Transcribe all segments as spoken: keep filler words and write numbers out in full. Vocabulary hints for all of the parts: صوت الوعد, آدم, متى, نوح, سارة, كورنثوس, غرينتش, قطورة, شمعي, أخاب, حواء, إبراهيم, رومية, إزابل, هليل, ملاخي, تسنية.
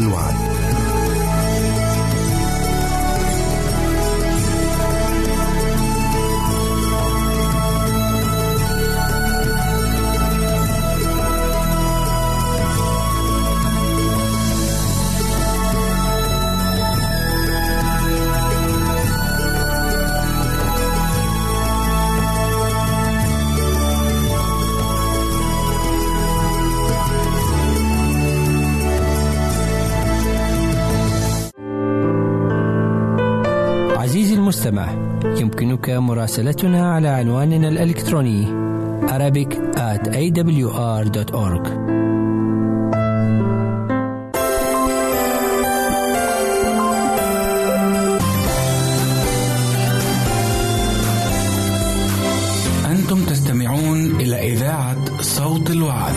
الوعد. يمكنك مراسلتنا على عنواننا الإلكتروني arabic at a w r dot org. أنتم تستمعون إلى إذاعة صوت الوعد.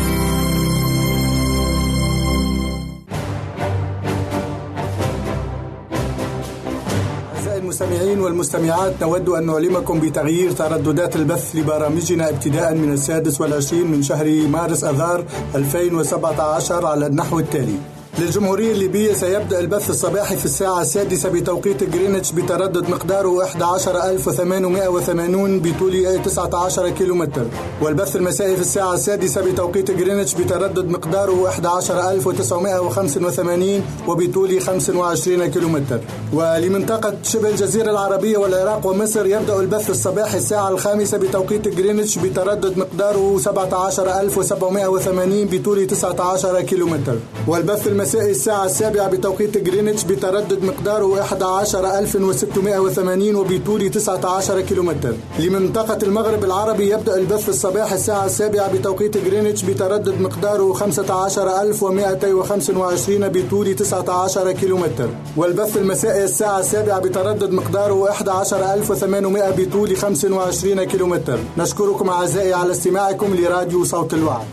المستمعين والمستمعات، نود أن نعلمكم بتغيير ترددات البث لبرامجنا ابتداء من السادس والعشرين من شهر مارس أذار ألفين وسبعة عشر على النحو التالي. للجمهورية الليبية سيبدأ البث الصباحي في الساعة السادسة بتوقيت غرينتش بتردد مقداره أحد عشر ألف وثمانمائة وثمانون بطول تسعة عشر كيلومتر، والبث المسائي في الساعة السادسة بتوقيت غرينتش بتردد مقداره أحد عشر ألف وتسعمائة وخمسة وثمانين وبطول خمسة وعشرين كيلومتر. ولمنطقة شبه الجزيرة العربية والعراق ومصر يبدأ البث الصباحي الساعة الخامسة بتوقيت غرينتش بتردد مقداره سبعة عشر ألف وسبعمائة وثمانين بطول تسعة عشر كيلومتر، والبث المسائي الساعة السابعة بتوقيت غرينتش بتردد مقداره أحد عشر ألف وستمائة وثمانين وبطول تسعة عشر كيلومتر. لمنطقة المغرب العربي يبدأ البث الصباح الساعة السابعة بتوقيت غرينتش بتردد مقداره خمسة عشر ألف ومائة وخمسة وعشرين بطول تسعة عشر كيلومتر، والبث المسائي الساعة السابعة بتردد مقداره أحد عشر ألف وثمانمائة بطول خمسة وعشرين كيلومتر. نشكركم أعزائي على استماعكم لراديو صوت الوعد.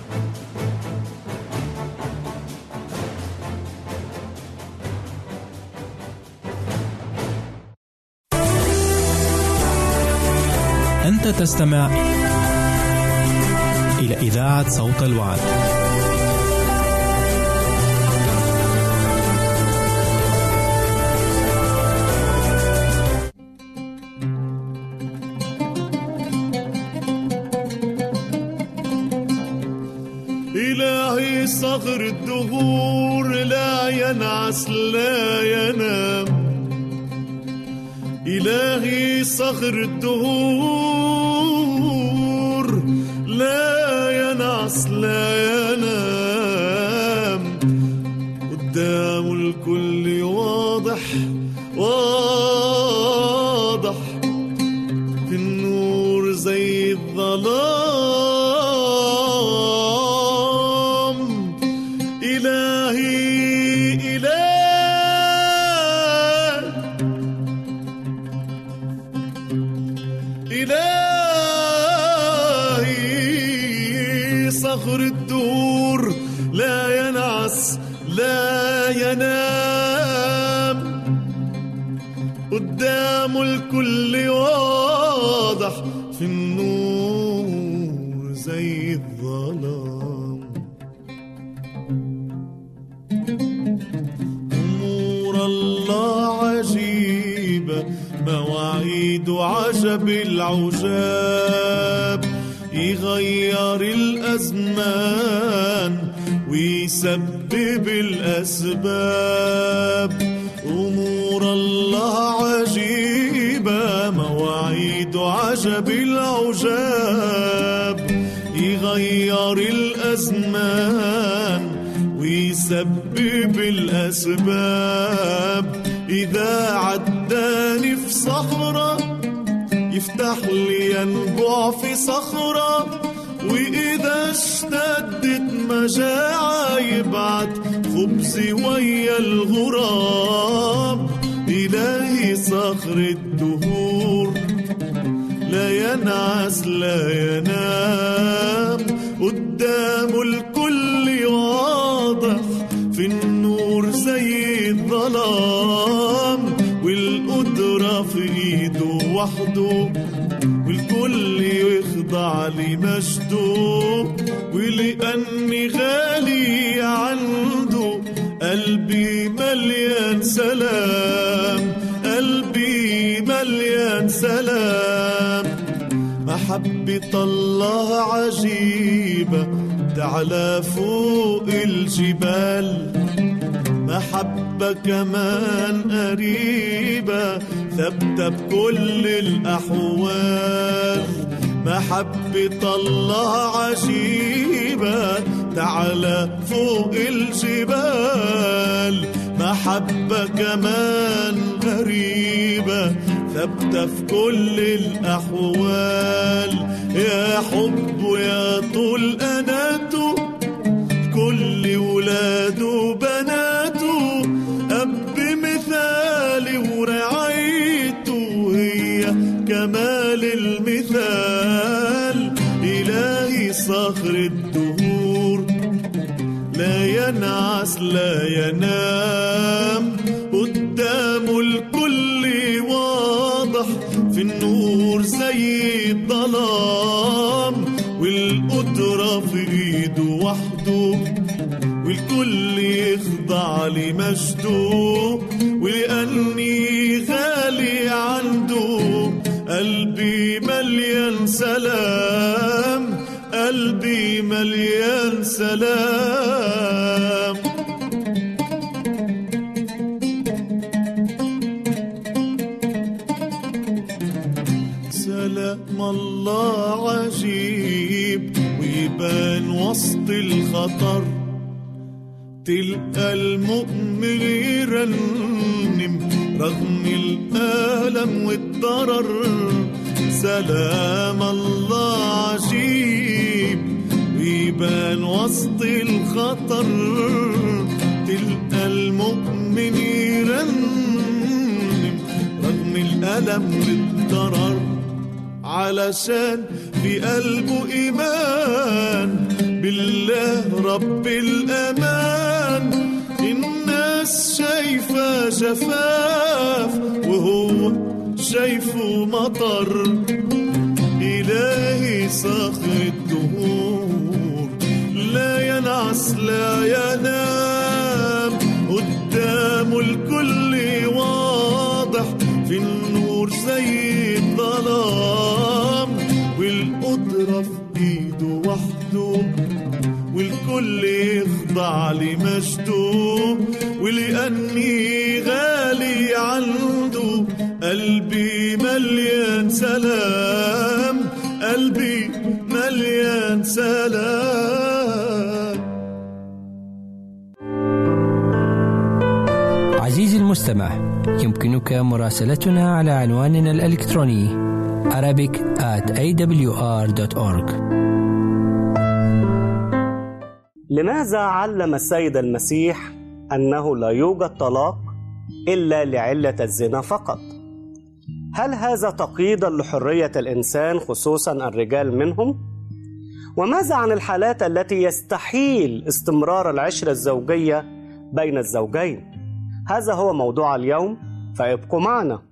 أنت تستمع إلى إذاعة صوت الوعد. إلهي صغر الدهور لا ينعس لا ينام، إلهي صغر الدهور لا ينعس لا ينام، قدام الكل واضح واضح، في النور زي الظلام، قدام الكل واضح، في النور زي الظلام، أمور الله عجيبة، مواعيد عجب العجاب، يغير الأزمان ويسبب الأسباب، أمور الله عجيبة، مواعيد عجب العجاب، يغير الأزمان ويسبب الأسباب، إذا عداني في صخرة يفتح لي ينبع في صخرة، وإذا اشتدت مجاعة يبعت خبزي ويا الغراب، إلهي صخر الدهور لا ينعس لا ينام، قدام الكل واضح، في النور زي الظلام، والقدرة في إيده وحده، والكل يخضع لمجده، ولأني غالي عنده قلبي مليان سلام، قلبي مليان سلام. محبة الله عجيبة تعلى فوق الجبال، محبة كمان قريبة ثابتة بكل الأحوال. محبة الله عجيبة تعالى فوق الجبال، محبة كمان غريبة ثابتة في كل الأحوال. يا حب يا طول أناته، كل ولاده وبناته، أب مثالي ورعايته هي كمال المثال. إلهي صخر الدهور لا ينعس لا ينام، قدامه الكل واضح في النور زي الظلام. والقدرة في ايده وحده، والكل يخضع لمجده، ولأني غالي عنده قلبي مليان سلام، قلبي مليان سلام. سلام الله عجيب ويبان وسط الخطر، تلقى المؤمن يرنم رغم الألم والضرر. سلام الله عجيب ويبان وسط الخطر، تلقى المؤمن يرنم رغم الألم والضرر، علشان في قلبه إيمان بالله رب الأمان. الناس شايفة جفاف وهو شايفه مطر، إلهي صاخر الدهور لا ينعس لا ينام، قدامه الكل واضح في النور زي الظلام. والقدرة في ايده وحده، والكل يخضع لمجده، ولأني غالي عنده قلبي مليان سلام، قلبي مليان سلام. عزيزي المستمع، يمكنك مراسلتنا على عنواننا الإلكتروني arabic at a w r dot org. لماذا علم السيد المسيح أنه لا يوجد طلاق إلا لعلة الزنا فقط؟ هل هذا تقييدا لحرية الإنسان خصوصا الرجال منهم؟ وماذا عن الحالات التي يستحيل استمرار العشرة الزوجية بين الزوجين؟ هذا هو موضوع اليوم، فابقوا معنا.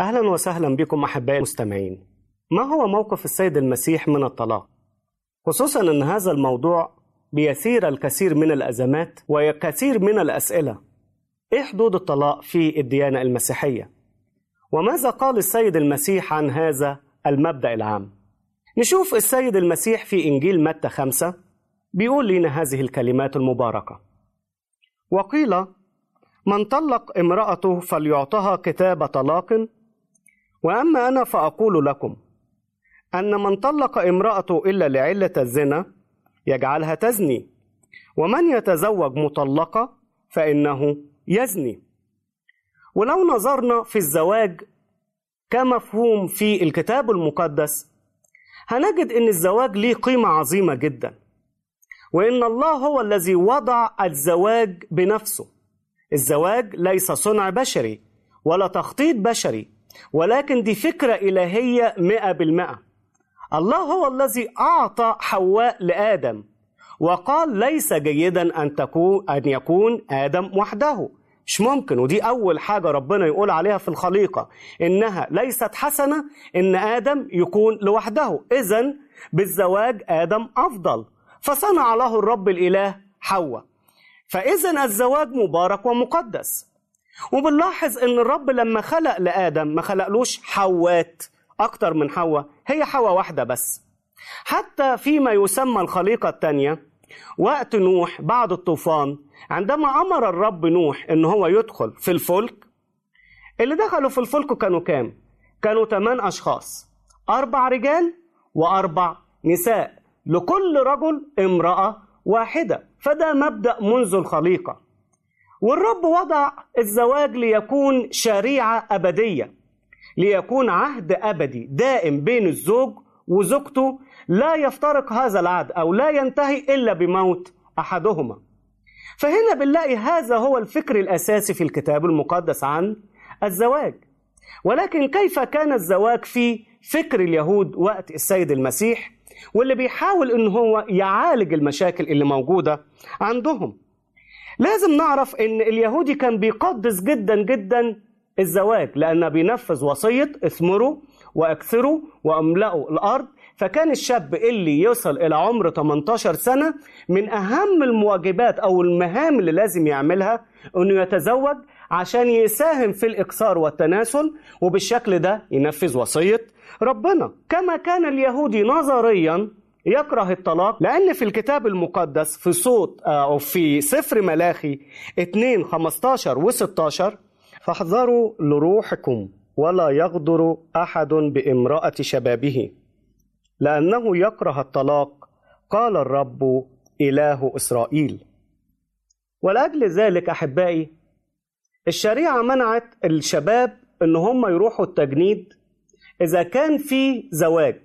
أهلا وسهلا بكم أحبائي المستمعين. ما هو موقف السيد المسيح من الطلاق؟ خصوصا أن هذا الموضوع بيثير الكثير من الأزمات وكثير من الأسئلة. إيه حدود الطلاق في الديانة المسيحية؟ وماذا قال السيد المسيح عن هذا المبدأ العام؟ نشوف السيد المسيح في إنجيل متى خمسة بيقول لنا هذه الكلمات المباركة: وقيل من طلق امرأته فليعطها كتاب طلاق، وأما أنا فأقول لكم أن من طلق امرأته إلا لعلة الزنا يجعلها تزني، ومن يتزوج مطلقة فإنه يزني. ولو نظرنا في الزواج كمفهوم في الكتاب المقدس هنجد أن الزواج له قيمة عظيمة جدا، وأن الله هو الذي وضع الزواج بنفسه. الزواج ليس صنع بشري ولا تخطيط بشري، ولكن دي فكرة إلهية مئة بالمئة. الله هو الذي أعطى حواء لآدم وقال ليس جيدا أن تكون أن يكون آدم وحده، مش ممكن. ودي أول حاجة ربنا يقول عليها في الخليقة إنها ليست حسنة إن آدم يكون لوحده، إذن بالزواج آدم أفضل، فصنع له الرب الإله حواء. فإذن الزواج مبارك ومقدس. وبنلاحظ إن الرب لما خلق لآدم ما خلقلوش حوات أكتر من حواء، هي حواء واحدة بس. حتى فيما يسمى الخليقة الثانية وقت نوح بعد الطوفان، عندما أمر الرب نوح إن هو يدخل في الفلك، اللي دخلوا في الفلك كانوا كام؟ كانوا ثمان أشخاص، أربع رجال وأربع نساء، لكل رجل امرأة واحدة. فده مبدأ منذ الخليقة. والرب وضع الزواج ليكون شريعة أبدية، ليكون عهد أبدي دائم بين الزوج وزوجته، لا يفترق هذا العهد أو لا ينتهي إلا بموت أحدهما. فهنا بنلاقي هذا هو الفكر الأساسي في الكتاب المقدس عن الزواج. ولكن كيف كان الزواج في فكر اليهود وقت السيد المسيح، واللي بيحاول إن هو يعالج المشاكل اللي موجودة عندهم؟ لازم نعرف إن اليهودي كان بيقدس جدا جدا الزواج، لأنه بينفذ وصية اثمروا واكثروا واملأوا الأرض. فكان الشاب اللي يصل إلى عمر ثمانية عشر سنة من أهم المواجبات أو المهام اللي لازم يعملها أنه يتزوج عشان يساهم في الإكثار والتناسل، وبالشكل ده ينفذ وصية ربنا. كما كان اليهودي نظريا يكره الطلاق، لأن في الكتاب المقدس في صوت أو في سفر ملاخي اثنين خمستاشر وستاشر، فاحذروا لروحكم ولا يغدر أحد بامرأة شبابه لأنه يكره الطلاق، قال الرب إله إسرائيل. ولأجل ذلك أحبائي، الشريعة منعت الشباب إن هم يروحوا التجنيد إذا كان في زواج.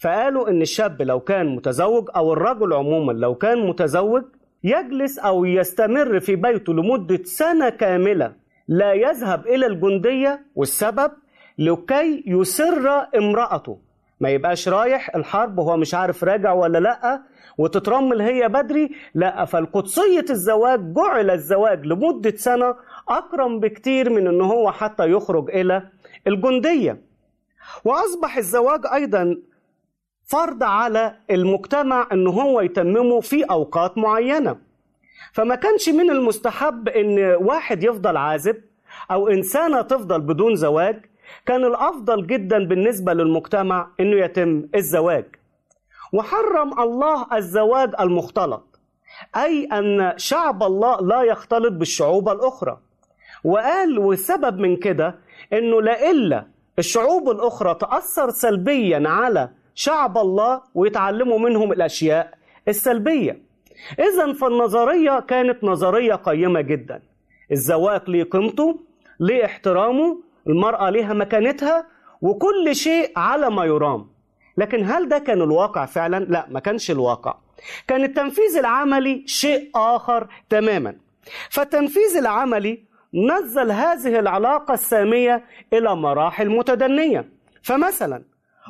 فقالوا إن الشاب لو كان متزوج، أو الرجل عموما لو كان متزوج، يجلس أو يستمر في بيته لمدة سنة كاملة، لا يذهب إلى الجندية، والسبب لكي يسر امرأته، ما يبقاش رايح الحرب هو مش عارف راجع ولا لأ، وتترمل هي بدري لأ. فالقدسية الزواج، جعل الزواج لمدة سنة أكرم بكتير من أنه هو حتى يخرج إلى الجندية. وأصبح الزواج أيضا فرض على المجتمع أنه هو يتممه في أوقات معينة. فما كانش من المستحب أن واحد يفضل عازب أو إنسانة تفضل بدون زواج. كان الأفضل جدا بالنسبة للمجتمع أنه يتم الزواج. وحرم الله الزواج المختلط، أي أن شعب الله لا يختلط بالشعوب الأخرى. وقال والسبب من كده أنه لإلا الشعوب الأخرى تأثر سلبيا على شعب الله ويتعلموا منهم الأشياء السلبية. إذن فالنظرية كانت نظرية قيمة جدا. الزواج ليه قيمته، ليه احترامه، المرأة ليها مكانتها، وكل شيء على ما يرام. لكن هل ده كان الواقع فعلا؟ لا، ما كانش الواقع. كان التنفيذ العملي شيء آخر تماما. فالتنفيذ العملي نزل هذه العلاقة السامية إلى مراحل متدنية. فمثلا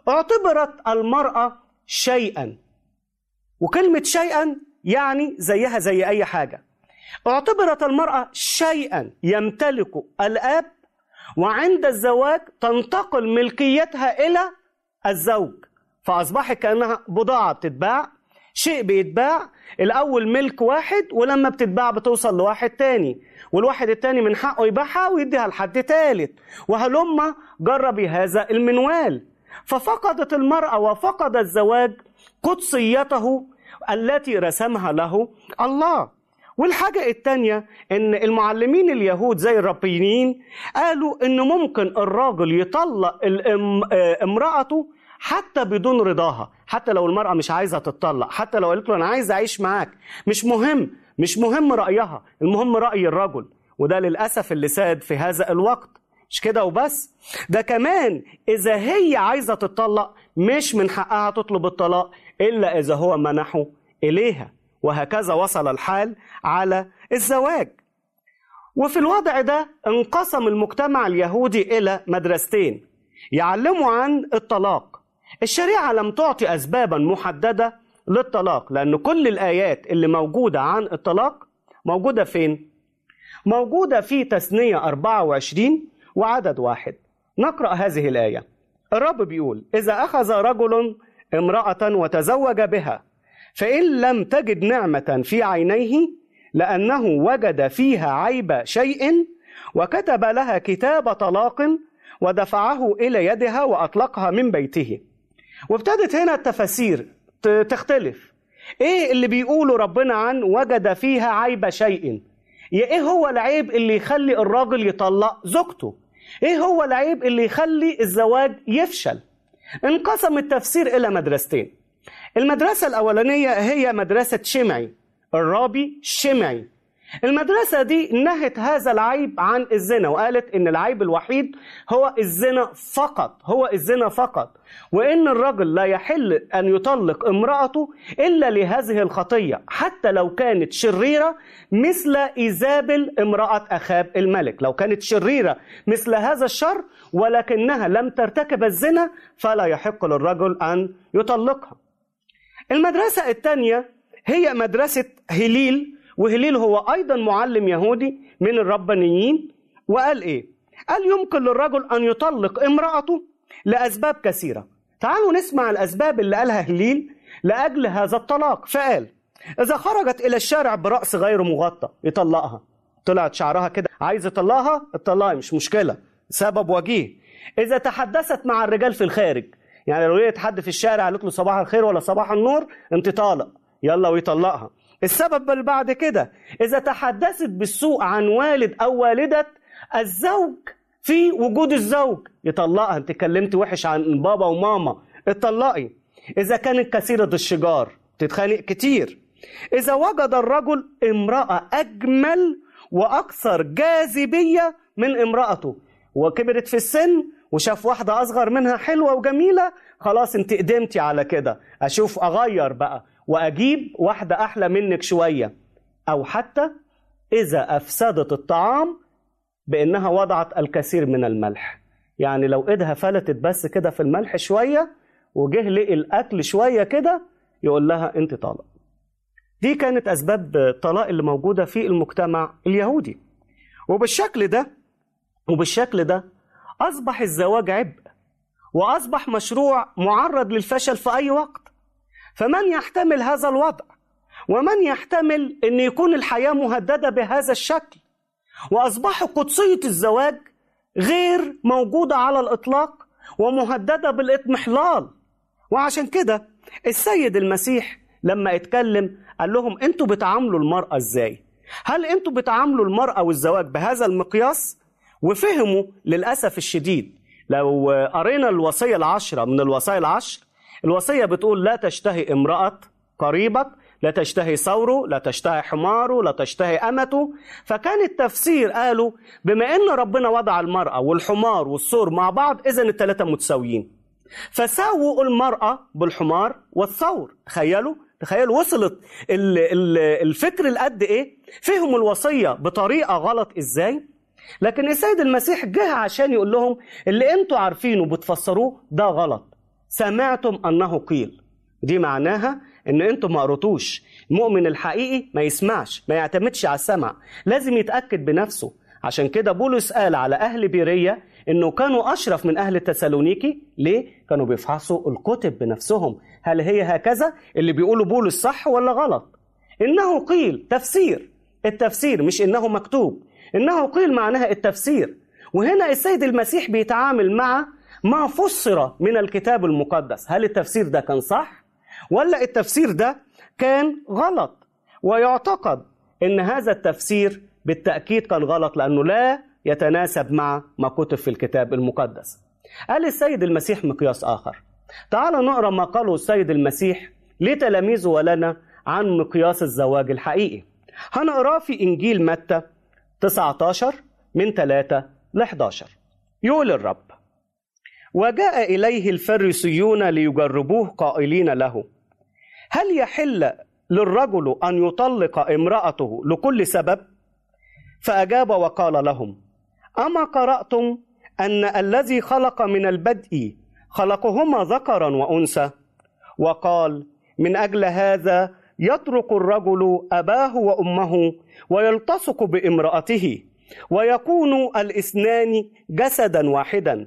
اعتبرت المرأة شيئا، وكلمة شيئا يعني زيها زي أي حاجة. اعتبرت المرأة شيئا يمتلكه الأب، وعند الزواج تنتقل ملكيتها إلى الزوج. فأصبحت كأنها بضاعة بتتباع، شيء بيتباع. الأول ملك واحد، ولما بتتباع بتوصل لواحد تاني، والواحد التاني من حقه يبيعها ويديها لحد تالت، وهلما جرى بهذا المنوال. ففقدت المرأة وفقد الزواج قدسيته التي رسمها له الله. والحاجة التانية إن المعلمين اليهود زي الربينيين قالوا إن ممكن الراجل يطلق امرأته حتى بدون رضاها، حتى لو المرأة مش عايزة تطلق، حتى لو قالت له أنا عايز أعيش معاك، مش مهم، مش مهم رأيها، المهم رأي الرجل. وده للأسف اللي ساد في هذا الوقت. مش كده وبس، ده كمان إذا هي عايزة تطلق مش من حقها تطلب الطلاق إلا إذا هو منحه إليها. وهكذا وصل الحال على الزواج. وفي الوضع ده انقسم المجتمع اليهودي إلى مدرستين يعلموا عن الطلاق. الشريعة لم تعطي أسبابا محددة للطلاق، لأن كل الآيات اللي موجودة عن الطلاق موجودة فين؟ موجودة في تسنية أربعة وعشرين وعدد واحد. نقرأ هذه الآية. الرب بيقول: إذا أخذ رجل امرأة وتزوج بها فإن لم تجد نعمة في عينيه لأنه وجد فيها عيب شيء، وكتب لها كتاب طلاق ودفعه إلى يدها وأطلقها من بيته. وابتدت هنا التفاسير تختلف. إيه اللي بيقوله ربنا عن وجد فيها عيب شيء؟ يا إيه هو العيب اللي يخلي الراجل يطلق زوجته؟ إيه هو العيب اللي يخلي الزواج يفشل؟ انقسم التفسير إلى مدرستين. المدرسة الأولانية هي مدرسة شمعي الرابي شمعي. المدرسة دي نهت هذا العيب عن الزنا، وقالت إن العيب الوحيد هو الزنا فقط، هو الزنا فقط، وإن الرجل لا يحل أن يطلق امرأته إلا لهذه الخطية حتى لو كانت شريرة مثل إزابل امرأة أخاب الملك. لو كانت شريرة مثل هذا الشر ولكنها لم ترتكب الزنا فلا يحق للرجل أن يطلقها. المدرسة الثانية هي مدرسة هليل، وهليل هو أيضا معلم يهودي من الربانيين. وقال إيه؟ قال يمكن للرجل أن يطلق امرأته لأسباب كثيرة. تعالوا نسمع الأسباب اللي قالها هليل لأجل هذا الطلاق. فقال: إذا خرجت إلى الشارع برأس غير مغطى يطلقها. طلعت شعرها كده عايز يطلقها، اطلقها مش مشكلة، سبب وجيه. إذا تحدثت مع الرجال في الخارج، يعني لو لقيت حد في الشارع قالت له صباح الخير ولا صباح النور، أنت طالق، يلا ويطلقها. السبب اللي بعد كده: إذا تحدثت بالسوء عن والد أو والدة الزوج في وجود الزوج يطلقها. أنت اتكلمت وحش عن بابا وماما، اتطلقي. إذا كانت كثيرة الشجار، تتخانق كتير. إذا وجد الرجل امرأة أجمل وأكثر جاذبية من امرأته وكبرت في السن وشاف واحدة أصغر منها حلوة وجميلة، خلاص أنت قدمتي على كده، أشوف أغير بقى وأجيب واحدة أحلى منك شوية. أو حتى إذا أفسدت الطعام بأنها وضعت الكثير من الملح، يعني لو إيدها فلتت بس كده في الملح شوية وجه لقي الأكل شوية كده يقول لها أنت طالق. دي كانت أسباب الطلاق اللي موجودة في المجتمع اليهودي. وبالشكل ده وبالشكل ده أصبح الزواج عبء، وأصبح مشروع معرض للفشل في أي وقت. فمن يحتمل هذا الوضع؟ ومن يحتمل أن يكون الحياة مهددة بهذا الشكل؟ وأصبح قدسية الزواج غير موجودة على الإطلاق ومهددة بالإضمحلال. وعشان كده السيد المسيح لما اتكلم قال لهم: أنتوا بتعاملوا المرأة إزاي؟ هل أنتوا بتعاملوا المرأة والزواج بهذا المقياس؟ وفهموا للأسف الشديد. لو قرينا الوصية العشرة من الوصايا العشر، الوصية بتقول: لا تشتهي امرأة قريبك، لا تشتهي ثوره، لا تشتهي حماره، لا تشتهي أمته. فكان التفسير قالوا بما أن ربنا وضع المرأة والحمار والثور مع بعض، إذن الثلاثة متساويين، فساووا المرأة بالحمار والثور. تخيلوا تخيلوا وصلت الفكر القد إيه؟ فهموا الوصية بطريقة غلط إزاي؟ لكن السيد المسيح جه عشان يقول لهم اللي أنتوا عارفينه بتفسروه ده غلط. سمعتم أنه قيل، دي معناها أن أنتم ما قرتوش. المؤمن الحقيقي ما يسمعش، ما يعتمدش على السمع، لازم يتأكد بنفسه. عشان كده بولس قال على أهل بيرية أنه كانوا أشرف من أهل التسالونيكي. ليه؟ كانوا بيفحصوا الكتب بنفسهم، هل هي هكذا اللي بيقولوا بولس صح ولا غلط. إنه قيل تفسير، التفسير مش إنه مكتوب. إنه قيل معناها التفسير. وهنا السيد المسيح بيتعامل مع ما فسر من الكتاب المقدس. هل التفسير ده كان صح ولا التفسير ده كان غلط؟ ويعتقد ان هذا التفسير بالتأكيد كان غلط لأنه لا يتناسب مع ما كتب في الكتاب المقدس. قال السيد المسيح مقياس آخر. تعالوا نقرأ ما قاله السيد المسيح لتلاميذه ولنا عن مقياس الزواج الحقيقي. هنقراه في إنجيل متى تسعة عشر من ثلاثة لحداشر. يقول الرب: وجاء إليه الفريسيون ليجربوه قائلين له: هل يحل للرجل أن يطلق امرأته لكل سبب؟ فأجاب وقال لهم: أما قرأتم أن الذي خلق من البدء خلقهما ذكرا وأنثى، وقال: من أجل هذا يترك الرجل أباه وأمه ويلتصق بامرأته ويكون الاثنان جسدا واحدا.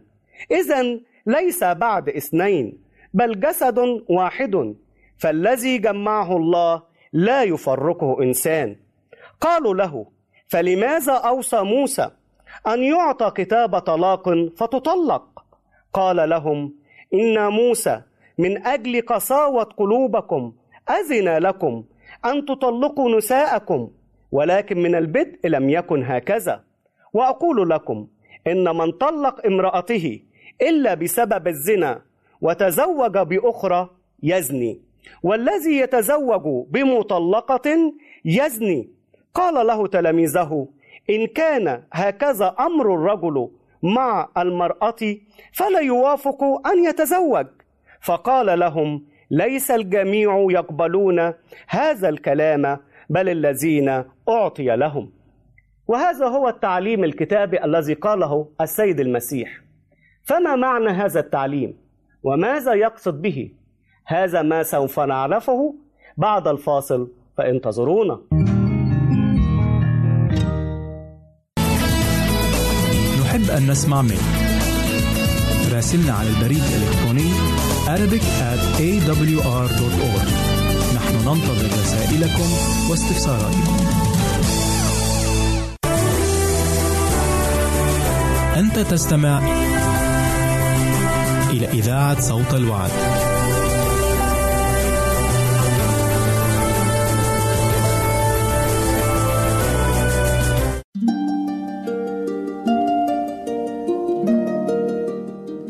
إذن ليس بعد اثنين بل جسد واحد، فالذي جمعه الله لا يفرقه إنسان. قالوا له: فلماذا أوصى موسى أن يعطى كتاب طلاق فتطلق؟ قال لهم: إن موسى من أجل قساوة قلوبكم أذن لكم أن تطلقوا نساءكم، ولكن من البدء لم يكن هكذا. وأقول لكم إن من طلق امرأته إلا بسبب الزنا وتزوج بأخرى يزني، والذي يتزوج بمطلقة يزني. قال له تلاميذه: إن كان هكذا أمر الرجل مع المرأة فلا يوافق أن يتزوج. فقال لهم: ليس الجميع يقبلون هذا الكلام بل الذين أعطي لهم. وهذا هو التعليم الكتابي الذي قاله السيد المسيح. فما معنى هذا التعليم وماذا يقصد به؟ هذا ما سوف نعرفه بعد الفاصل، فانتظرونا. نحب أن نسمع منك. راسلنا على البريد الإلكتروني arabic at a w r dot org. نحن ننتظر رسائلكم واستفساراتكم. أنت تستمع إلى إذاعة صوت الوعد.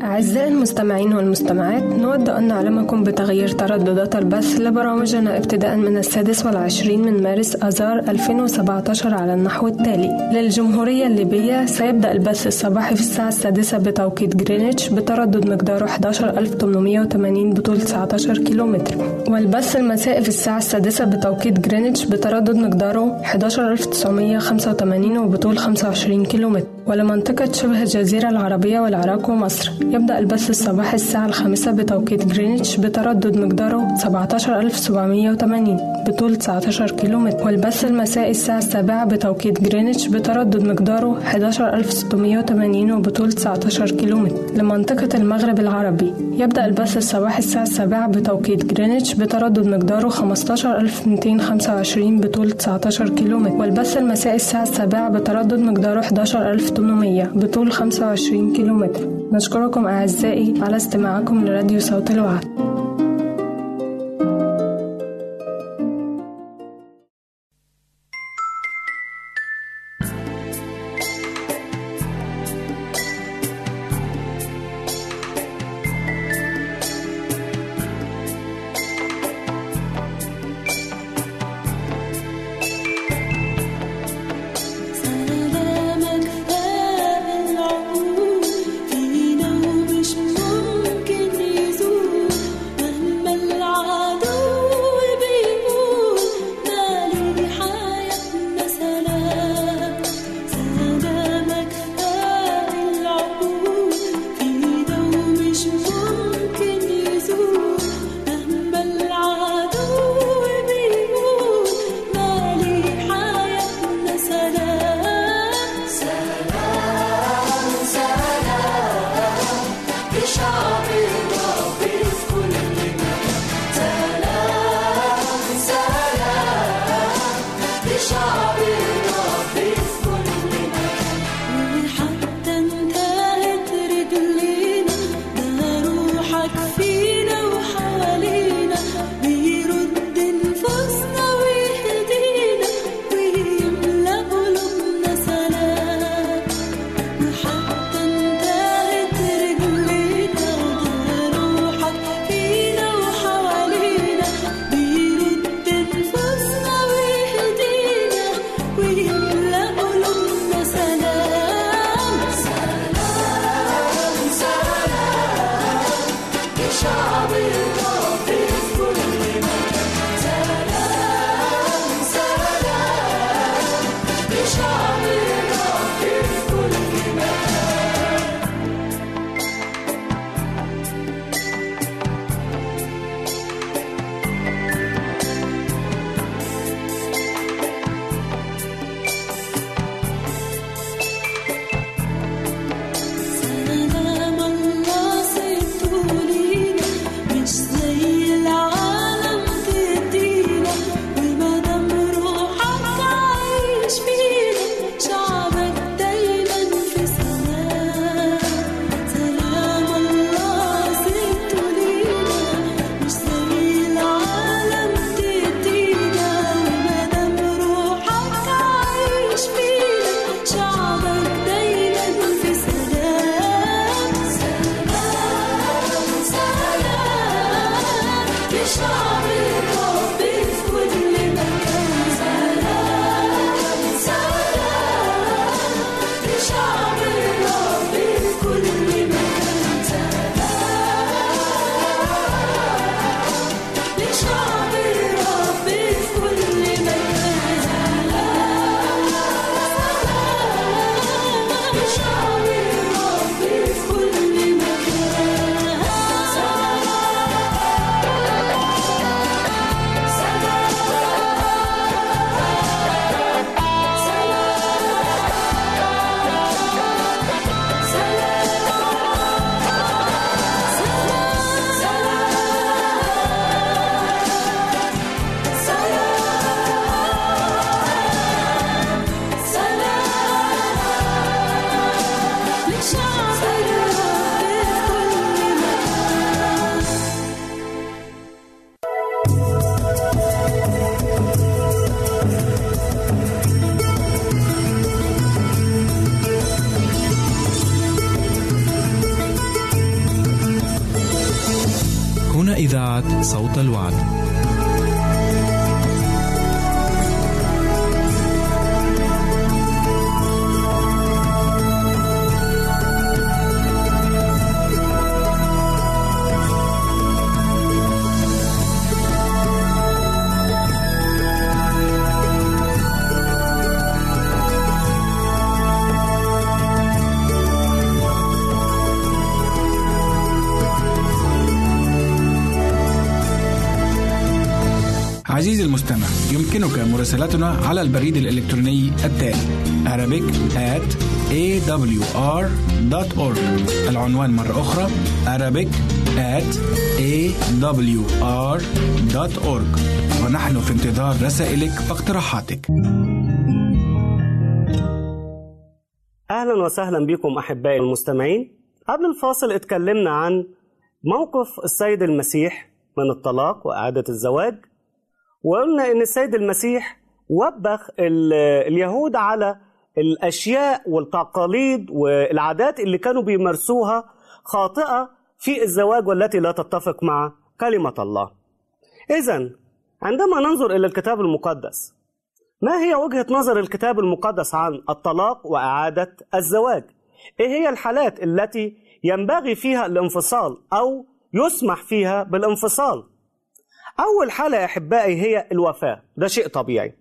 أعزائي المستمعين والمستمعات، نود أن نعلمكم بتغيير ترددات البث لبرامجنا ابتداء من السادس والعشرين من مارس آذار ألفين وسبعة عشر على النحو التالي. للجمهورية الليبية سيبدأ البث الصباحي في الساعة السادسة بتوقيت غرينتش بتردد مقداره أحد عشر ألف وثمانمائة وثمانين بطول تسعة عشر كيلومتر، والبث المسائي في الساعة السادسة بتوقيت غرينتش بتردد مقداره أحد عشر ألف وتسعمائة وخمسة وثمانين وبطول خمسة وعشرين كيلومتر. ولمنطقة شبه الجزيرة العربية والعراق ومصر يبدأ البث الصباحي الساعة الخامسة بتوقيت غرينتش بتردد مقداره سبعة عشر ألف وسبعمائة وثمانين بطول تسعة عشر كيلومتر، والبث المسائي الساعة السابعة بتوقيت غرينتش بتردد مقداره أحد عشر ألف وستمائة وثمانين وبطول تسعة عشر كيلومتر. لمنطقة المغرب العربي يبدأ البث الصباحي الساعة السابعة بتوقيت غرينتش بتردد مقداره خمسة عشر ألف ومئتين وخمسة وعشرين بطول تسعة عشر كيلومتر، والبث المسائي الساعة السابعة بتردد مقداره أحد عشر ألف وثمانمائة بطول خمسة وعشرين كيلومتر. نشكركم أعزائي على استماعكم لراديو صوت الوعد. إذاعة صوت الوعد. عزيزي المستمع، يمكنك مراسلتنا على البريد الإلكتروني التالي arabic at a w r dot org. العنوان مرة أخرى arabic at a w r dot org، ونحن في انتظار رسائلك واقتراحاتك. أهلا وسهلا بكم أحبائي المستمعين. قبل الفاصل اتكلمنا عن موقف السيد المسيح من الطلاق وإعادة الزواج، وقلنا إن السيد المسيح وبخ اليهود على الأشياء والتقاليد والعادات اللي كانوا بيمارسوها خاطئة في الزواج والتي لا تتفق مع كلمة الله. إذن عندما ننظر إلى الكتاب المقدس، ما هي وجهة نظر الكتاب المقدس عن الطلاق وإعادة الزواج؟ إيه هي الحالات التي ينبغي فيها الانفصال أو يسمح فيها بالانفصال؟ أول حالة يا أحبائي هي الوفاة. ده شيء طبيعي.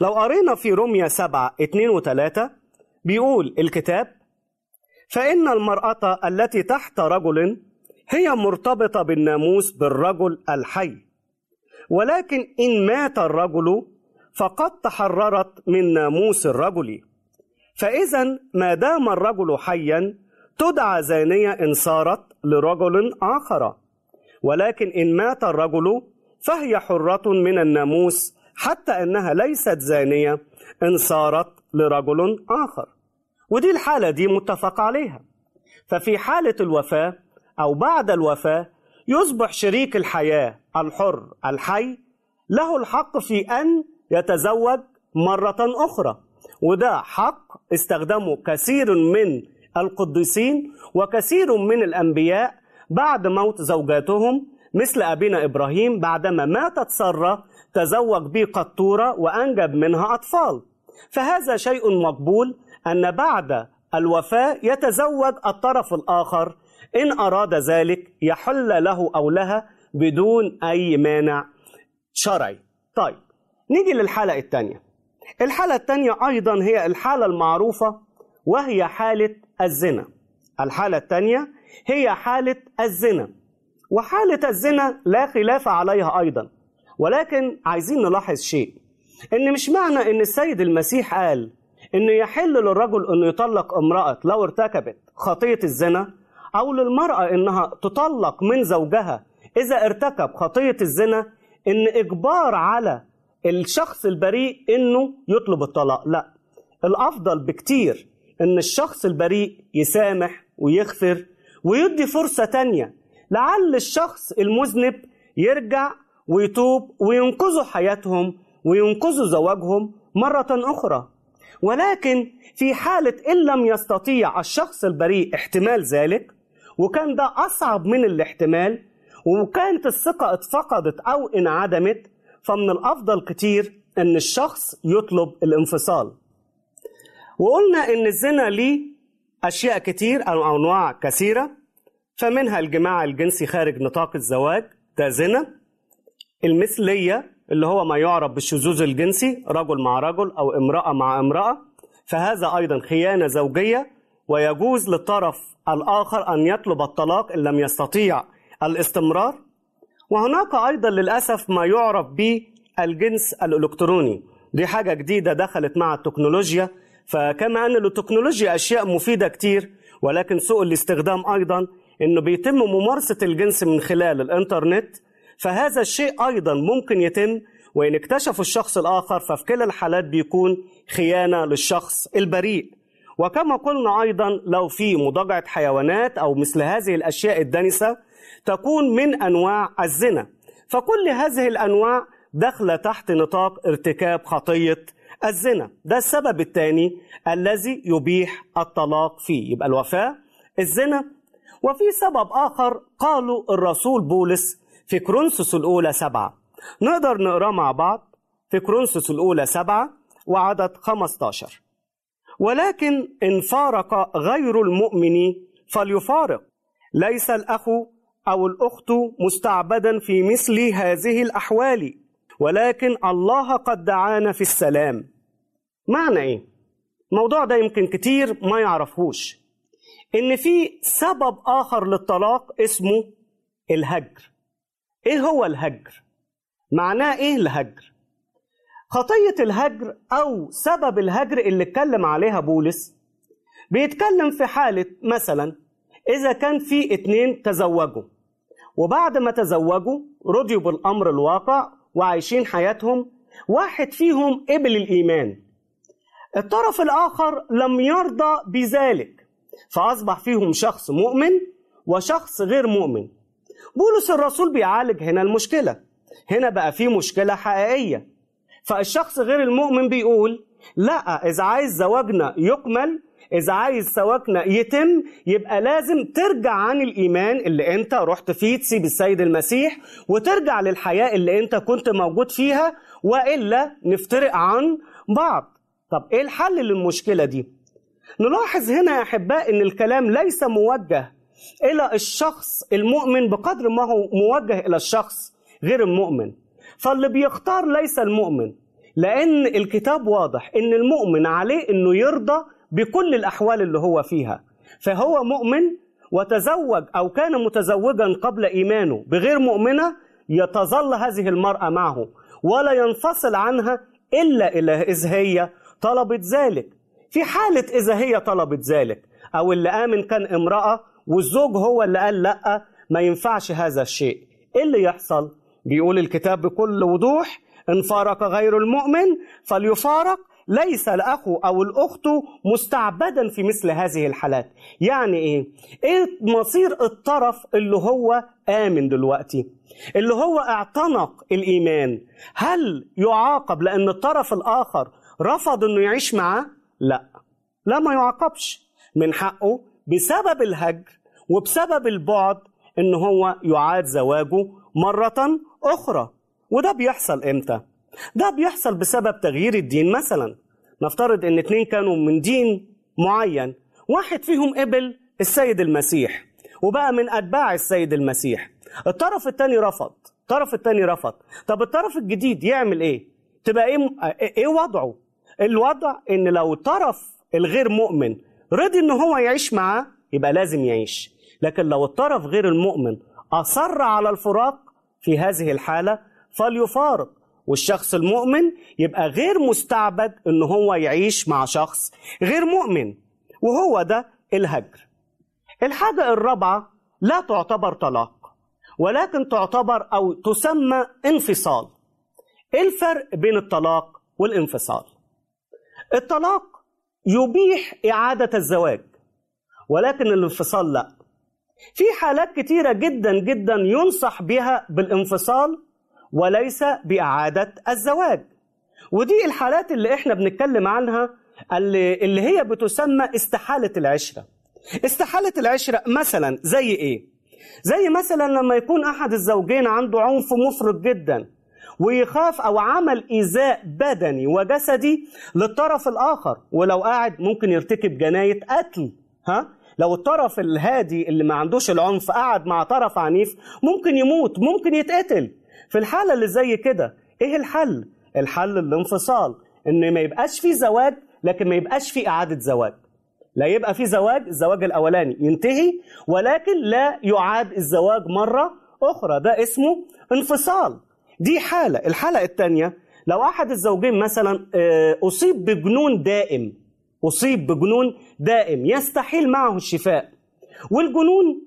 لو قرينا في رومية سبعة اثنين وثلاثة بيقول الكتاب: فإن المرأة التي تحت رجل هي مرتبطة بالناموس بالرجل الحي، ولكن إن مات الرجل فقد تحررت من ناموس الرجل. فإذا ما دام الرجل حيا تدعى زانية إن صارت لرجل آخر، ولكن إن مات الرجل فهي حرة من الناموس، حتى أنها ليست زانية إن صارت لرجل آخر. ودي الحالة دي متفق عليها. ففي حالة الوفاة أو بعد الوفاة يصبح شريك الحياة الحر الحي له الحق في أن يتزوج مرة أخرى، وده حق استخدمه كثير من القديسين وكثير من الأنبياء بعد موت زوجاتهم، مثل أبينا إبراهيم بعدما ماتت سارة تزوج به قطورة وأنجب منها أطفال. فهذا شيء مقبول، أن بعد الوفاة يتزوج الطرف الآخر إن أراد ذلك، يحل له أو لها بدون أي مانع شرعي. طيب، نيجي للحالة الثانية. الحالة الثانية أيضا هي الحالة المعروفة، وهي حالة الزنا. الحالة الثانية هي حالة الزنا، وحالة الزنا لا خلاف عليها أيضا. ولكن عايزين نلاحظ شيء، إن مش معنى إن السيد المسيح قال إنه يحل للرجل إنه يطلق امرأة لو ارتكبت خطية الزنا، أو للمرأة إنها تطلق من زوجها إذا ارتكب خطية الزنا، إن إجبار على الشخص البريء إنه يطلب الطلاق. لا، الأفضل بكتير إن الشخص البريء يسامح ويغفر ويدي فرصة تانية، لعل الشخص المذنب يرجع ويتوب وينقذوا حياتهم وينقذوا زواجهم مرة أخرى. ولكن في حالة إن لم يستطيع الشخص البريء احتمال ذلك، وكان ده أصعب من الاحتمال، وكانت الثقة اتفقدت أو انعدمت، فمن الأفضل كتير أن الشخص يطلب الانفصال. وقلنا أن الزنا ليه أشياء كتير أو أنواع كثيرة، فمنها الجماع الجنسي خارج نطاق الزواج، ده زنا. المثلية اللي هو ما يعرف بالشذوذ الجنسي، رجل مع رجل أو امرأة مع امرأة، فهذا أيضا خيانة زوجية، ويجوز للطرف الآخر أن يطلب الطلاق إن لم يستطيع الاستمرار. وهناك أيضا للأسف ما يعرف بالجنس الإلكتروني، دي حاجة جديدة دخلت مع التكنولوجيا، فكما أن التكنولوجيا أشياء مفيدة كتير، ولكن سوء الاستخدام أيضا أنه بيتم ممارسة الجنس من خلال الإنترنت، فهذا الشيء أيضا ممكن يتم، وإن اكتشف الشخص الآخر ففي كل الحالات بيكون خيانة للشخص البريء. وكما قلنا أيضا لو في مضاجعة حيوانات أو مثل هذه الأشياء الدنسة تكون من أنواع الزنا، فكل هذه الأنواع داخلة تحت نطاق ارتكاب خطية الزنا. ده السبب الثاني الذي يبيح الطلاق فيه، يبقى الوفاة، الزنا. وفي سبب آخر قالوا الرسول بولس في كورنثوس الأولى سبعة. نقدر نقرأ مع بعض في كورنثوس الأولى سبعة وعدد خمستاشر. ولكن إن فارق غير المؤمن فليفارق، ليس الأخ أو الأخت مستعبدا في مثل هذه الأحوال، ولكن الله قد دعانا في السلام. معنى إيه؟ الموضوع ده يمكن كتير ما يعرفوش، إن في سبب آخر للطلاق اسمه الهجر. إيه هو الهجر؟ معناه إيه الهجر؟ خطية الهجر أو سبب الهجر اللي اتكلم عليها بولس بيتكلم في حالة مثلا إذا كان في اتنين تزوجوا، وبعد ما تزوجوا رضيوا بالأمر الواقع وعايشين حياتهم، واحد فيهم قبل الإيمان، الطرف الآخر لم يرضى بذلك، فأصبح فيهم شخص مؤمن وشخص غير مؤمن. بولس الرسول بيعالج هنا المشكلة، هنا بقى في مشكلة حقيقية. فالشخص غير المؤمن بيقول لا، إذا عايز زواجنا يكمل، إذا عايز زواجنا يتم، يبقى لازم ترجع عن الإيمان اللي أنت رحت فيه، تسيب السيد المسيح وترجع للحياة اللي أنت كنت موجود فيها، وإلا نفترق عن بعض. طب إيه الحل للمشكلة دي؟ نلاحظ هنا يا أحباء إن الكلام ليس موجه إلى الشخص المؤمن بقدر ما هو موجه إلى الشخص غير المؤمن. فاللي بيختار ليس المؤمن، لأن الكتاب واضح إن المؤمن عليه إنه يرضى بكل الأحوال اللي هو فيها. فهو مؤمن وتزوج أو كان متزوجا قبل إيمانه بغير مؤمنة، يتظل هذه المرأة معه ولا ينفصل عنها إلا إذا هي طلبت ذلك. في حالة إذا هي طلبت ذلك، أو اللي آمن كان امرأة والزوج هو اللي قال لأ ما ينفعش هذا الشيء، إيه اللي يحصل؟ بيقول الكتاب بكل وضوح إن فارق غير المؤمن فليفارق، ليس الأخ أو الأخت مستعبدا في مثل هذه الحالات. يعني إيه؟ إيه مصير الطرف اللي هو آمن دلوقتي، اللي هو اعتنق الإيمان؟ هل يعاقب لأن الطرف الآخر رفض إنه يعيش معاه؟ لا، لا ما يعاقبش، من حقه بسبب الهجر وبسبب البعد إن هو يعاد زواجه مرة أخرى. وده بيحصل إمتى؟ ده بيحصل بسبب تغيير الدين مثلا. نفترض إن اتنين كانوا من دين معين، واحد فيهم قبل السيد المسيح وبقى من أتباع السيد المسيح، الطرف التاني رفض، الطرف التاني رفض. طب الطرف الجديد يعمل إيه؟ تبقى إيه, إيه وضعه؟ الوضع إن لو الطرف الغير مؤمن رضي إن هو يعيش معاه يبقى لازم يعيش، لكن لو الطرف غير المؤمن أصر على الفراق في هذه الحالة فليفارق، والشخص المؤمن يبقى غير مستعبد إن هو يعيش مع شخص غير مؤمن، وهو ده الهجر. الحاجة الرابعة لا تعتبر طلاق، ولكن تعتبر أو تسمى انفصال. الفرق بين الطلاق والانفصال: الطلاق يبيح إعادة الزواج، ولكن الانفصال لا. في حالات كتيرة جدا جدا ينصح بها بالانفصال وليس بإعادة الزواج، ودي الحالات اللي احنا بنتكلم عنها اللي هي بتسمى استحالة العشرة. استحالة العشرة مثلا زي ايه؟ زي مثلا لما يكون احد الزوجين عنده عنف مفرط جدا ويخاف أو عمل إيذاء بدني وجسدي للطرف الآخر، ولو قاعد ممكن يرتكب جناية قتل. ها؟ لو الطرف الهادي اللي ما عندوش العنف قاعد مع طرف عنيف ممكن يموت، ممكن يتقتل. في الحالة اللي زي كده إيه الحل؟ الحل الانفصال، إن ما يبقاش فيه زواج لكن ما يبقاش فيه إعادة زواج. لا يبقى فيه زواج، الزواج الأولاني ينتهي ولكن لا يعاد الزواج مرة أخرى، ده اسمه انفصال. دي حالة. الحالة الثانية لو أحد الزوجين مثلا أصيب بجنون دائم، أصيب بجنون دائم يستحيل معه الشفاء. والجنون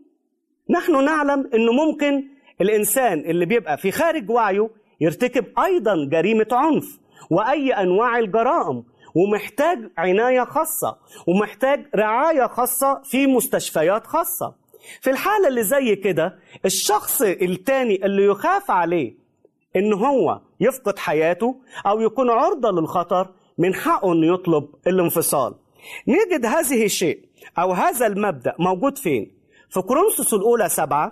نحن نعلم أنه ممكن الإنسان اللي بيبقى في خارج وعيه يرتكب أيضا جريمة عنف وأي أنواع الجرائم، ومحتاج عناية خاصة ومحتاج رعاية خاصة في مستشفيات خاصة. في الحالة اللي زي كده الشخص التاني اللي يخاف عليه إن هو يفقد حياته أو يكون عرضة للخطر من حقه إنه يطلب الانفصال. نجد هذه الشيء أو هذا المبدأ موجود فين؟ في كورنثوس الأولى سبعة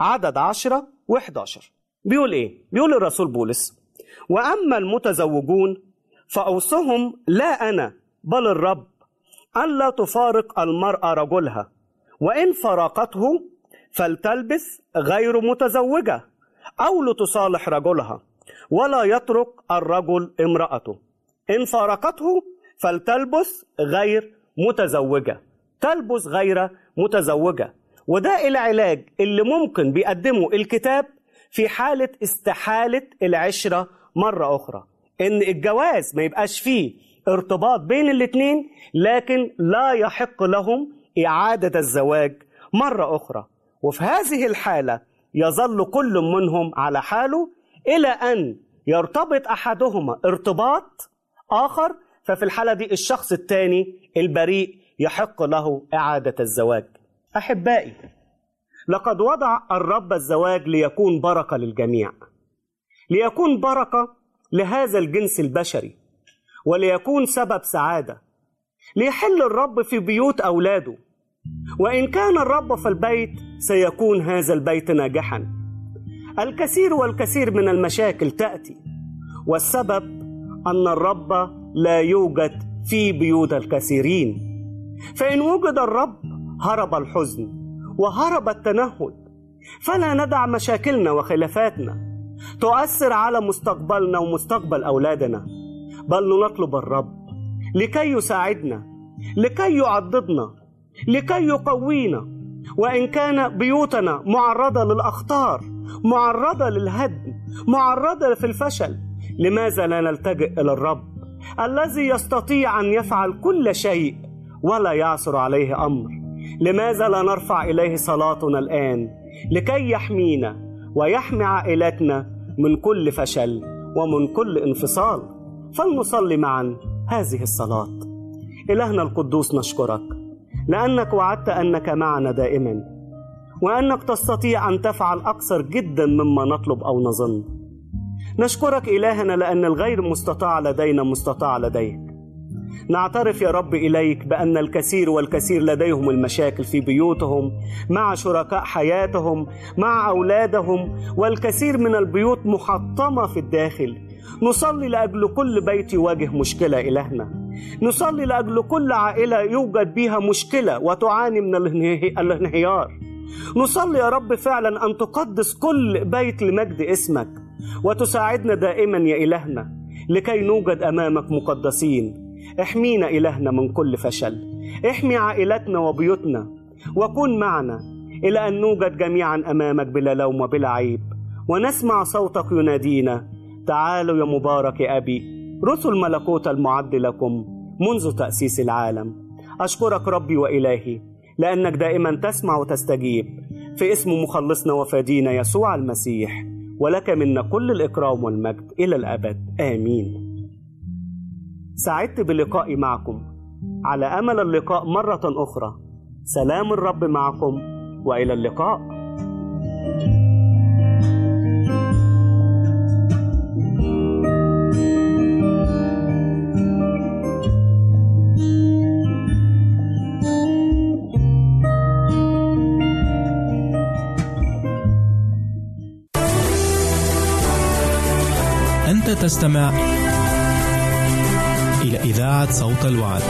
عدد عشرة وحداشر بيقول إيه؟ بيقول الرسول بولس: وأما المتزوجون فأوصهم لا أنا بل الرب ألا تفارق المرأة رجلها، وإن فراقته فلتلبس غير متزوجة أو لتصالح رجلها، ولا يترك الرجل امرأته. إن فارقته فلتلبس غير متزوجة، تلبس غير متزوجة. وده العلاج اللي ممكن بيقدمه الكتاب في حالة استحالة العشرة مرة أخرى، إن الجواز ما يبقاش فيه ارتباط بين الاتنين، لكن لا يحق لهم إعادة الزواج مرة أخرى. وفي هذه الحالة يظل كل منهم على حاله إلى أن يرتبط أحدهما ارتباط آخر، ففي الحالة دي الشخص الثاني البريء يحق له إعادة الزواج. أحبائي، لقد وضع الرب الزواج ليكون بركة للجميع، ليكون بركة لهذا الجنس البشري، وليكون سبب سعادة، ليحل الرب في بيوت أولاده. وإن كان الرب في البيت سيكون هذا البيت ناجحا. الكثير والكثير من المشاكل تأتي، والسبب أن الرب لا يوجد في بيوت الكثيرين. فإن وجد الرب هرب الحزن وهرب التنهد. فلا ندع مشاكلنا وخلافاتنا تؤثر على مستقبلنا ومستقبل أولادنا، بل نطلب الرب لكي يساعدنا، لكي يعضدنا، لكي يقوينا. وإن كان بيوتنا معرضة للأخطار، معرضة للهدم، معرضة في الفشل، لماذا لا نلتجئ إلى الرب الذي يستطيع أن يفعل كل شيء ولا يعثر عليه أمر؟ لماذا لا نرفع إليه صلاتنا الآن لكي يحمينا ويحمي عائلتنا من كل فشل ومن كل انفصال؟ فلنصلي معا هذه الصلاة. إلهنا القدوس، نشكرك لأنك وعدت أنك معنا دائما، وأنك تستطيع أن تفعل أكثر جدا مما نطلب أو نظن. نشكرك إلهنا لأن الغير مستطاع لدينا مستطاع لديك. نعترف يا رب إليك بأن الكثير والكثير لديهم المشاكل في بيوتهم، مع شركاء حياتهم، مع أولادهم، والكثير من البيوت محطمة في الداخل. نصلي لأجل كل بيت يواجه مشكلة إلهنا، نصلي لأجل كل عائلة يوجد بها مشكلة وتعاني من الانهيار. نصلي يا رب فعلا أن تقدس كل بيت لمجد اسمك، وتساعدنا دائما يا إلهنا لكي نوجد أمامك مقدسين. احمينا إلهنا من كل فشل، احمي عائلتنا وبيوتنا، وكن معنا إلى أن نوجد جميعا أمامك بلا لوم وبلا عيب، ونسمع صوتك ينادينا: تعالوا يا مبارك أبي، رسل ملكوت المعد لكم منذ تأسيس العالم. أشكرك ربي وإلهي لأنك دائما تسمع وتستجيب، في اسم مخلصنا وفدينا يسوع المسيح، ولك منا كل الإكرام والمجد إلى الأبد، آمين. سعدت بلقائي معكم، على أمل اللقاء مرة أخرى. سلام الرب معكم، وإلى اللقاء. تستمع إلى إذاعة صوت الوعد.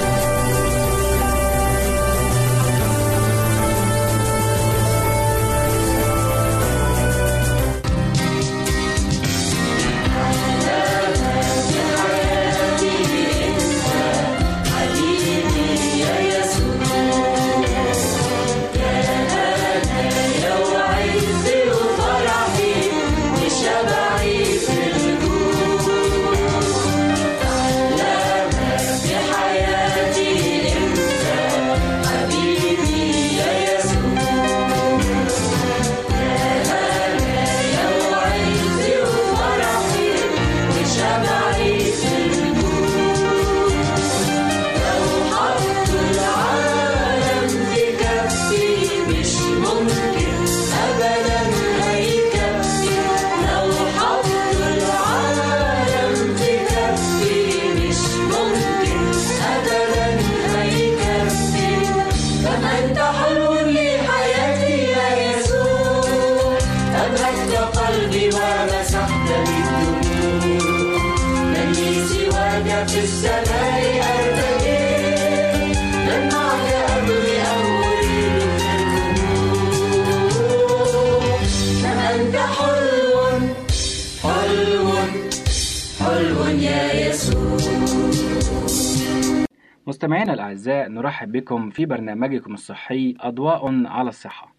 مستمعينا الأعزاء، نرحب بكم في برنامجكم الصحي أضواء على الصحة،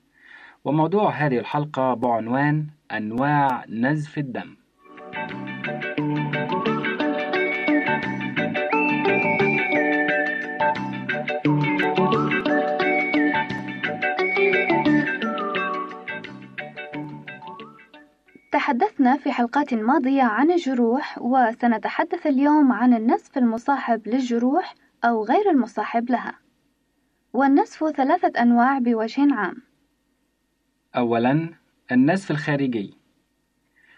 وموضوع هذه الحلقة بعنوان أنواع نزف الدم. تحدثنا في حلقات ماضية عن الجروح، وسنتحدث اليوم عن النزف المصاحب للجروح أو غير المصاحب لها. والنزف ثلاثة أنواع بوجه عام. أولاً، النزف الخارجي.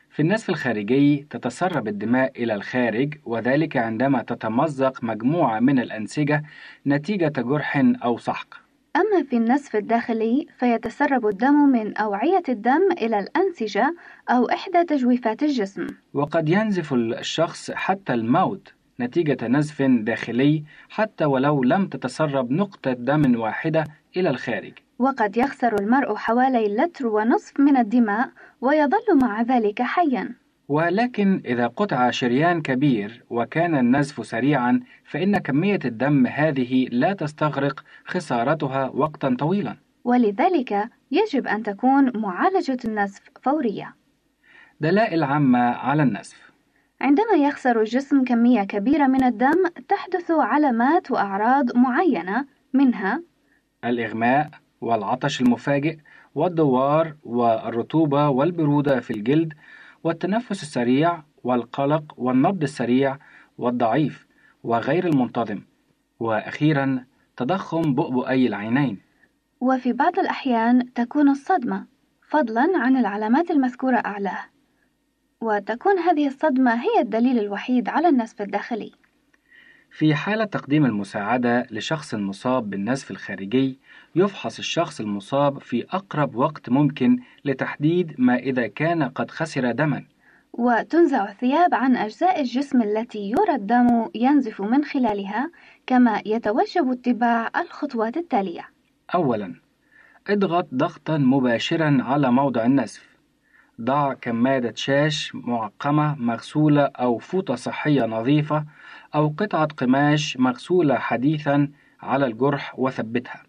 في النزف الخارجي تتسرب الدماء إلى الخارج، وذلك عندما تتمزق مجموعة من الأنسجة نتيجة جرح أو سحق. أما في النزف الداخلي فيتسرب الدم من أوعية الدم إلى الأنسجة أو إحدى تجويفات الجسم، وقد ينزف الشخص حتى الموت نتيجة نزف داخلي حتى ولو لم تتسرب نقطة دم واحدة إلى الخارج. وقد يخسر المرء حوالي لتر ونصف من الدماء ويظل مع ذلك حيا. ولكن إذا قطع شريان كبير وكان النزف سريعا، فإن كمية الدم هذه لا تستغرق خسارتها وقتا طويلا، ولذلك يجب أن تكون معالجة النزف فورية. دلائل عامة على النزف: عندما يخسر الجسم كمية كبيرة من الدم تحدث علامات وأعراض معينة، منها الإغماء والعطش المفاجئ والدوار والرطوبة والبرودة في الجلد والتنفس السريع والقلق والنبض السريع والضعيف وغير المنتظم، وأخيرا تضخم بؤبؤي العينين. وفي بعض الأحيان تكون الصدمة، فضلا عن العلامات المذكورة أعلاه، وتكون هذه الصدمة هي الدليل الوحيد على النزف الداخلي. في حالة تقديم المساعدة لشخص مصاب بالنزف الخارجي، يفحص الشخص المصاب في أقرب وقت ممكن لتحديد ما إذا كان قد خسر دما، وتنزع الثياب عن أجزاء الجسم التي يرى الدم ينزف من خلالها، كما يتوجب اتباع الخطوات التالية. أولا، اضغط ضغطا مباشرا على موضع النزف. ضع كمادة شاش معقمة مغسولة أو فوطة صحية نظيفة أو قطعة قماش مغسولة حديثا على الجرح وثبتها،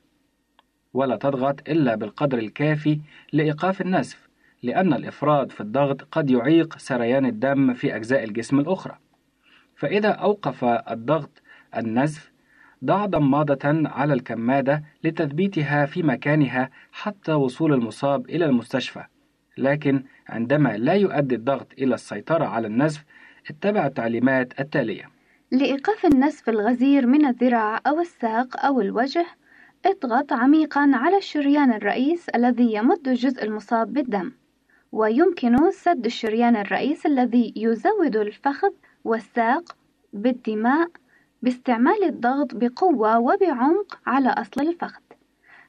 ولا تضغط إلا بالقدر الكافي لإيقاف النزف، لأن الإفراط في الضغط قد يعيق سريان الدم في أجزاء الجسم الأخرى. فإذا أوقف الضغط النزف، ضع ضمادة على الكمادة لتثبيتها في مكانها حتى وصول المصاب إلى المستشفى. لكن عندما لا يؤدي الضغط إلى السيطرة على النزف، اتبع التعليمات التالية. لإيقاف النزف الغزير من الذراع أو الساق أو الوجه، اضغط عميقا على الشريان الرئيس الذي يمد الجزء المصاب بالدم، ويمكن سد الشريان الرئيس الذي يزود الفخذ والساق بالدماء باستعمال الضغط بقوة وبعمق على أصل الفخذ.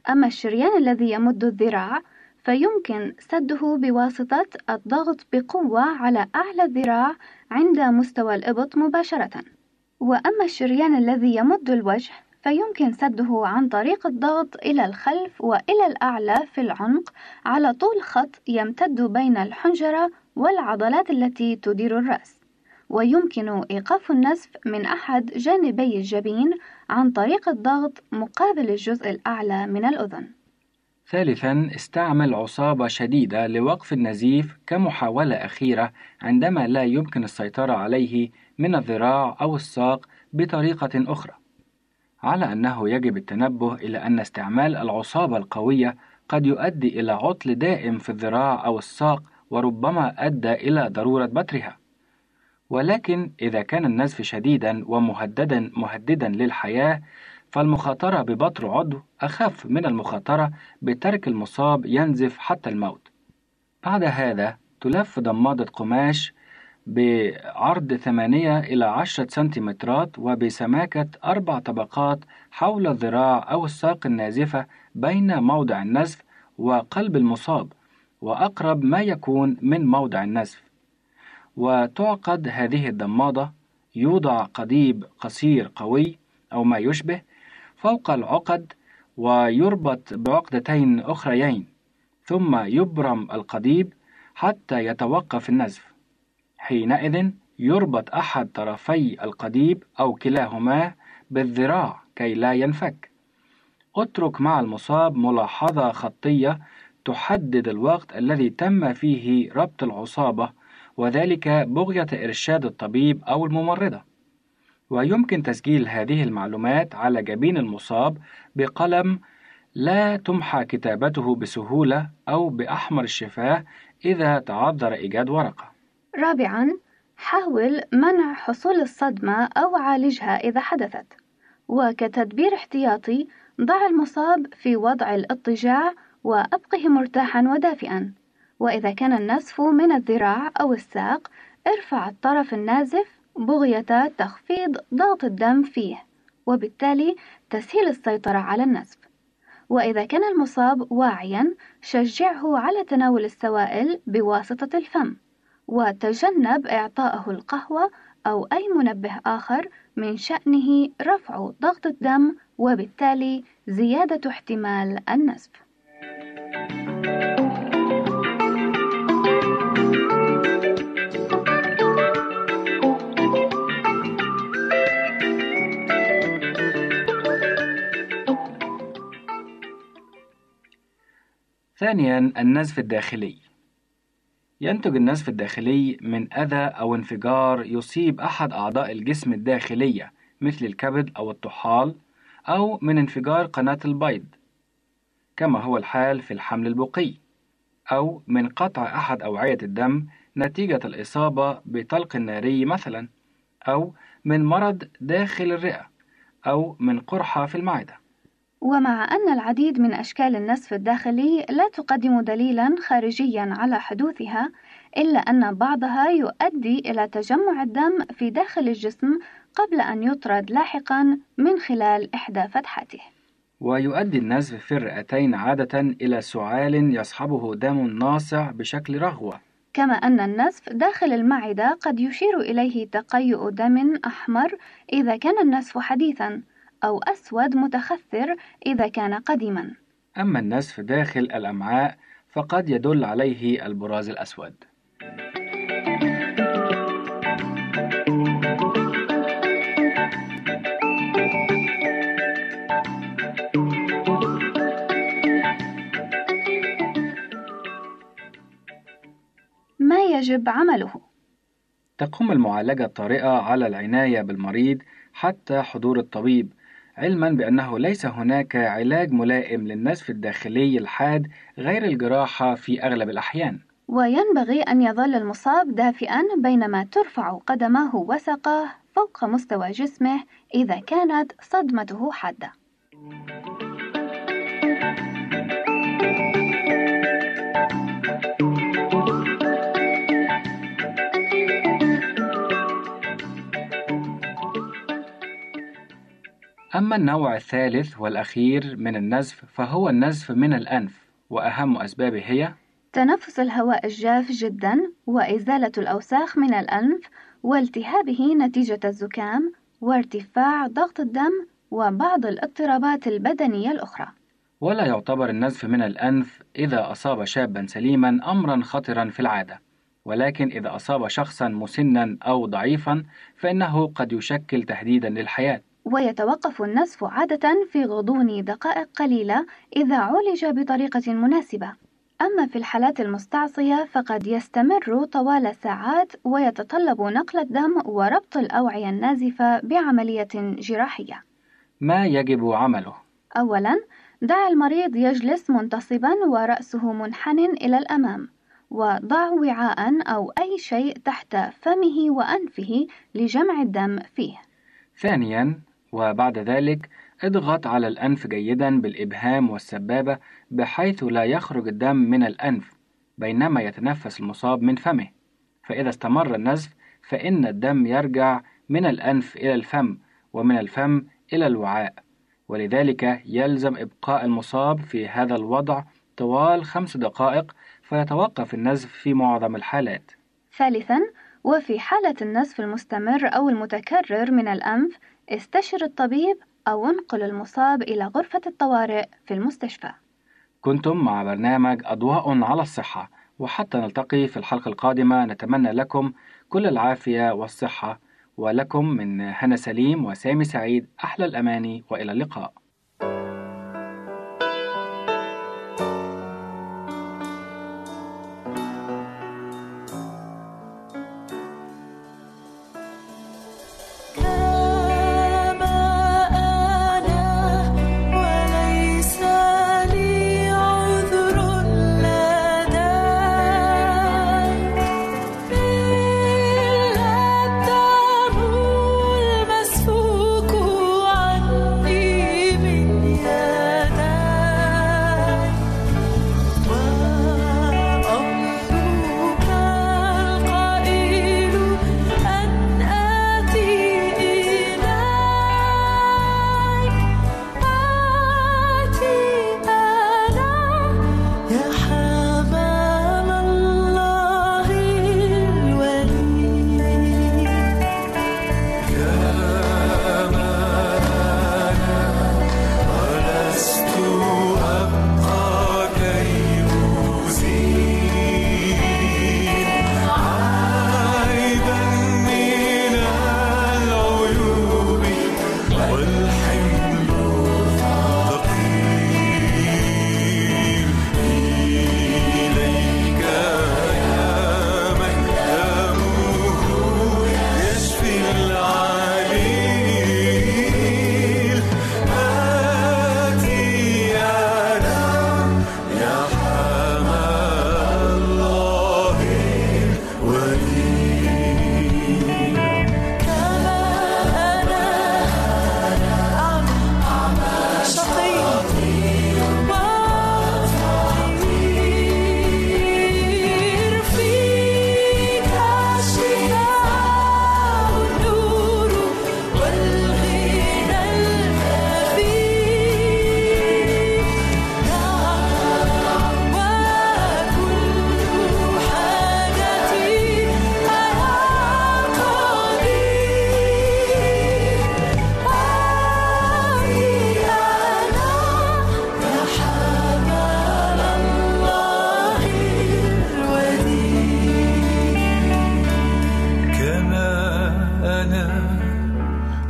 أما الشريان الذي يمد الذراع فيمكن سده بواسطة الضغط بقوة على أعلى الذراع عند مستوى الإبط مباشرة. وأما الشريان الذي يمد الوجه فيمكن سده عن طريق الضغط إلى الخلف وإلى الأعلى في العنق على طول خط يمتد بين الحنجرة والعضلات التي تدير الرأس، ويمكن إيقاف النزف من أحد جانبي الجبين عن طريق الضغط مقابل الجزء الأعلى من الأذن. ثالثاً، استعمل عصابة شديدة لوقف النزيف كمحاولة أخيرة عندما لا يمكن السيطرة عليه من الذراع أو الساق بطريقة أخرى، على أنه يجب التنبه إلى أن استعمال العصابة القوية قد يؤدي إلى عطل دائم في الذراع أو الساق، وربما أدى إلى ضرورة بترها. ولكن إذا كان النزف شديداً ومهدداً مهدداً للحياة، فالمخاطرة ببتر عضو أخف من المخاطرة بترك المصاب ينزف حتى الموت. بعد هذا تلف ضمادة قماش بعرض ثمانية إلى عشرة سنتيمترات وبسماكة أربع طبقات حول الذراع أو الساق النازفة بين موضع النزف وقلب المصاب وأقرب ما يكون من موضع النزف، وتعقد هذه الضمادة يوضع قضيب قصير قوي أو ما يشبه فوق العقد ويربط بعقدتين أخريين، ثم يبرم القضيب حتى يتوقف النزف. حينئذ يربط أحد طرفي القضيب أو كلاهما بالذراع كي لا ينفك. اترك مع المصاب ملاحظة خطية تحدد الوقت الذي تم فيه ربط العصابة، وذلك بغية إرشاد الطبيب أو الممرضة. ويمكن تسجيل هذه المعلومات على جبين المصاب بقلم لا تمحى كتابته بسهولة أو بأحمر الشفاه إذا تعذر إيجاد ورقة. رابعاً، حاول منع حصول الصدمة أو عالجها إذا حدثت. وكتدبير احتياطي، ضع المصاب في وضع الاضطجاع وأبقه مرتاحا ودافئا، وإذا كان النزف من الذراع أو الساق ارفع الطرف النازف بغية تخفيض ضغط الدم فيه وبالتالي تسهيل السيطرة على النزف. وإذا كان المصاب واعيا شجعه على تناول السوائل بواسطة الفم، وتجنب إعطائه القهوة أو أي منبه آخر من شأنه رفع ضغط الدم وبالتالي زيادة احتمال النزف. ثانياً، النزف الداخلي. ينتج النزف الداخلي من أذى أو انفجار يصيب أحد أعضاء الجسم الداخلية مثل الكبد أو الطحال، أو من انفجار قناة البيض كما هو الحال في الحمل البقي، أو من قطع أحد أوعية الدم نتيجة الإصابة بطلق ناري مثلا، أو من مرض داخل الرئة، أو من قرحة في المعدة. ومع أن العديد من أشكال النزف الداخلي لا تقدم دليلا خارجيا على حدوثها، إلا أن بعضها يؤدي إلى تجمع الدم في داخل الجسم قبل أن يطرد لاحقا من خلال إحدى فتحاته. ويؤدي النزف في الرئتين عادة إلى سعال يصحبه دم ناصع بشكل رغوة. كما أن النزف داخل المعدة قد يشير إليه تقيؤ دم أحمر إذا كان النزف حديثا، أو أسود متخثر إذا كان قديما. أما النزف داخل الأمعاء فقد يدل عليه البراز الأسود. ما يجب عمله؟ تقوم المعالجة الطارئة على العناية بالمريض حتى حضور الطبيب، علما بأنه ليس هناك علاج ملائم للنزف الداخلي الحاد غير الجراحة في أغلب الأحيان. وينبغي أن يظل المصاب دافئا بينما ترفع قدمه وساقه فوق مستوى جسمه إذا كانت صدمته حادة. أما النوع الثالث والأخير من النزف فهو النزف من الأنف، وأهم أسبابه هي تنفس الهواء الجاف جدا، وإزالة الأوساخ من الأنف، والتهابه نتيجة الزكام، وارتفاع ضغط الدم، وبعض الاضطرابات البدنية الأخرى. ولا يعتبر النزف من الأنف إذا أصاب شابا سليما أمرا خطرا في العادة، ولكن إذا أصاب شخصا مسنا أو ضعيفا فإنه قد يشكل تهديدا للحياة. ويتوقف النزف عادة في غضون دقائق قليلة إذا عولج بطريقة مناسبة، أما في الحالات المستعصية فقد يستمر طوال ساعات ويتطلب نقل الدم وربط الأوعية النازفة بعملية جراحية. ما يجب عمله؟ أولاً، دع المريض يجلس منتصباً ورأسه منحن إلى الأمام، وضع وعاء أو أي شيء تحت فمه وأنفه لجمع الدم فيه. ثانياً، وبعد ذلك اضغط على الأنف جيدا بالإبهام والسبابة بحيث لا يخرج الدم من الأنف بينما يتنفس المصاب من فمه، فإذا استمر النزف فإن الدم يرجع من الأنف إلى الفم ومن الفم إلى الوعاء، ولذلك يلزم إبقاء المصاب في هذا الوضع طوال خمس دقائق فيتوقف النزف في معظم الحالات. ثالثاً، وفي حالة النزف المستمر أو المتكرر من الأنف استشر الطبيب أو انقل المصاب إلى غرفة الطوارئ في المستشفى. كنتم مع برنامج أضواء على الصحة، وحتى نلتقي في الحلقة القادمة نتمنى لكم كل العافية والصحة، ولكم من هنا سليم وسامي سعيد أحلى الأماني، وإلى اللقاء.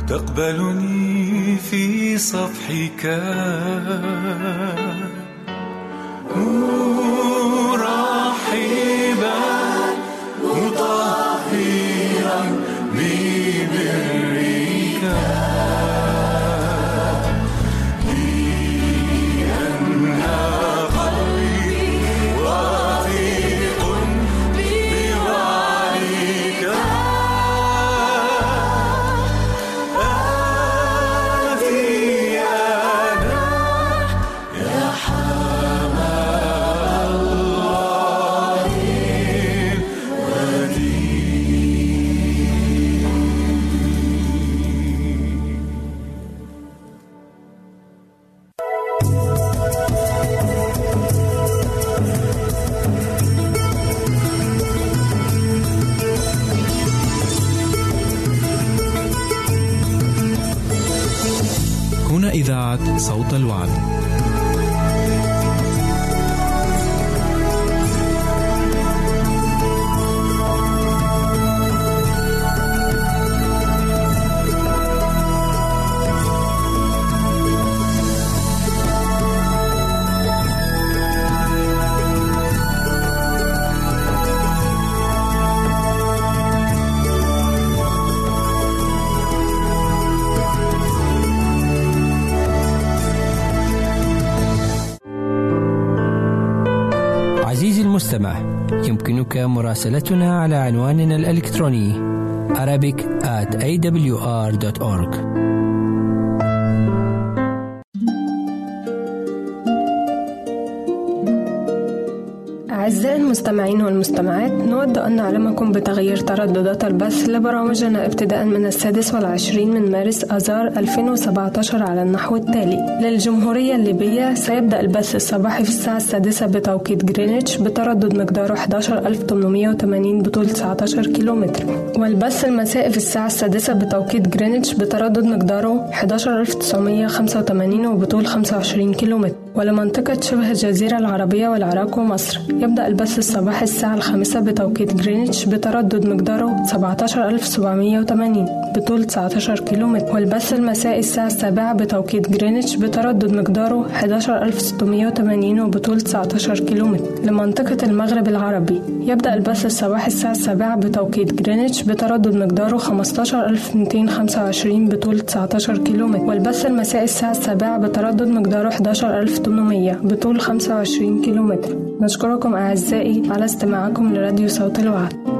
تقبلني في صفحك مرحبا مطهرا ببرك لأنها قلبي واثق بوعدك. إذاعة صوت الوعد. يمكنك مراسلتنا على عنواننا الإلكتروني arabic at a w r dot org. أعزائي المستمعين والمستمعات، نود أن نعلمكم بتغيير ترددات البث لبرامجنا ابتداء من السادس والعشرين من مارس آذار ألفين وسبعة عشر على النحو التالي. للجمهورية الليبية سيبدأ البث الصباحي في الساعة السادسة بتوقيت غرينتش بتردد مقداره أحد عشر ألف وثمانمائة وثمانين بطول تسعة عشر كيلومتر، والبث المسائي في الساعة السادسة بتوقيت غرينتش بتردد مقداره أحد عشر ألف وتسعمائة وخمسة وثمانين وبطول خمسة وعشرين كيلومتر. ولمنطقة شبه الجزيرة العربية والعراق ومصر يبدأ البث الصباحي الساعة الخامسة بتوقيت غرينتش بتردد مقداره سبعة عشر ألف وسبعمائة وثمانين بطول تسعة عشر كيلومتر، والبث المسائي الساعة السابعة بتوقيت غرينتش بتردد مقداره أحد عشر ألف وستمائة وثمانين وبطول تسعة عشر كيلومتر. لمنطقة المغرب العربي يبدأ البث الصباحي الساعة السابعة بتوقيت غرينتش بتردد مقداره خمسة عشر ألف ومئتين وخمسة وعشرين بطول تسعة عشر كيلومتر، والبث المسائي الساعة السابعة بتردد مقداره أحد عشر ألف وثمانمائة بطول خمسة وعشرين كيلومتر. نشكركم أعزائي على استماعكم لراديو صوت الوعد.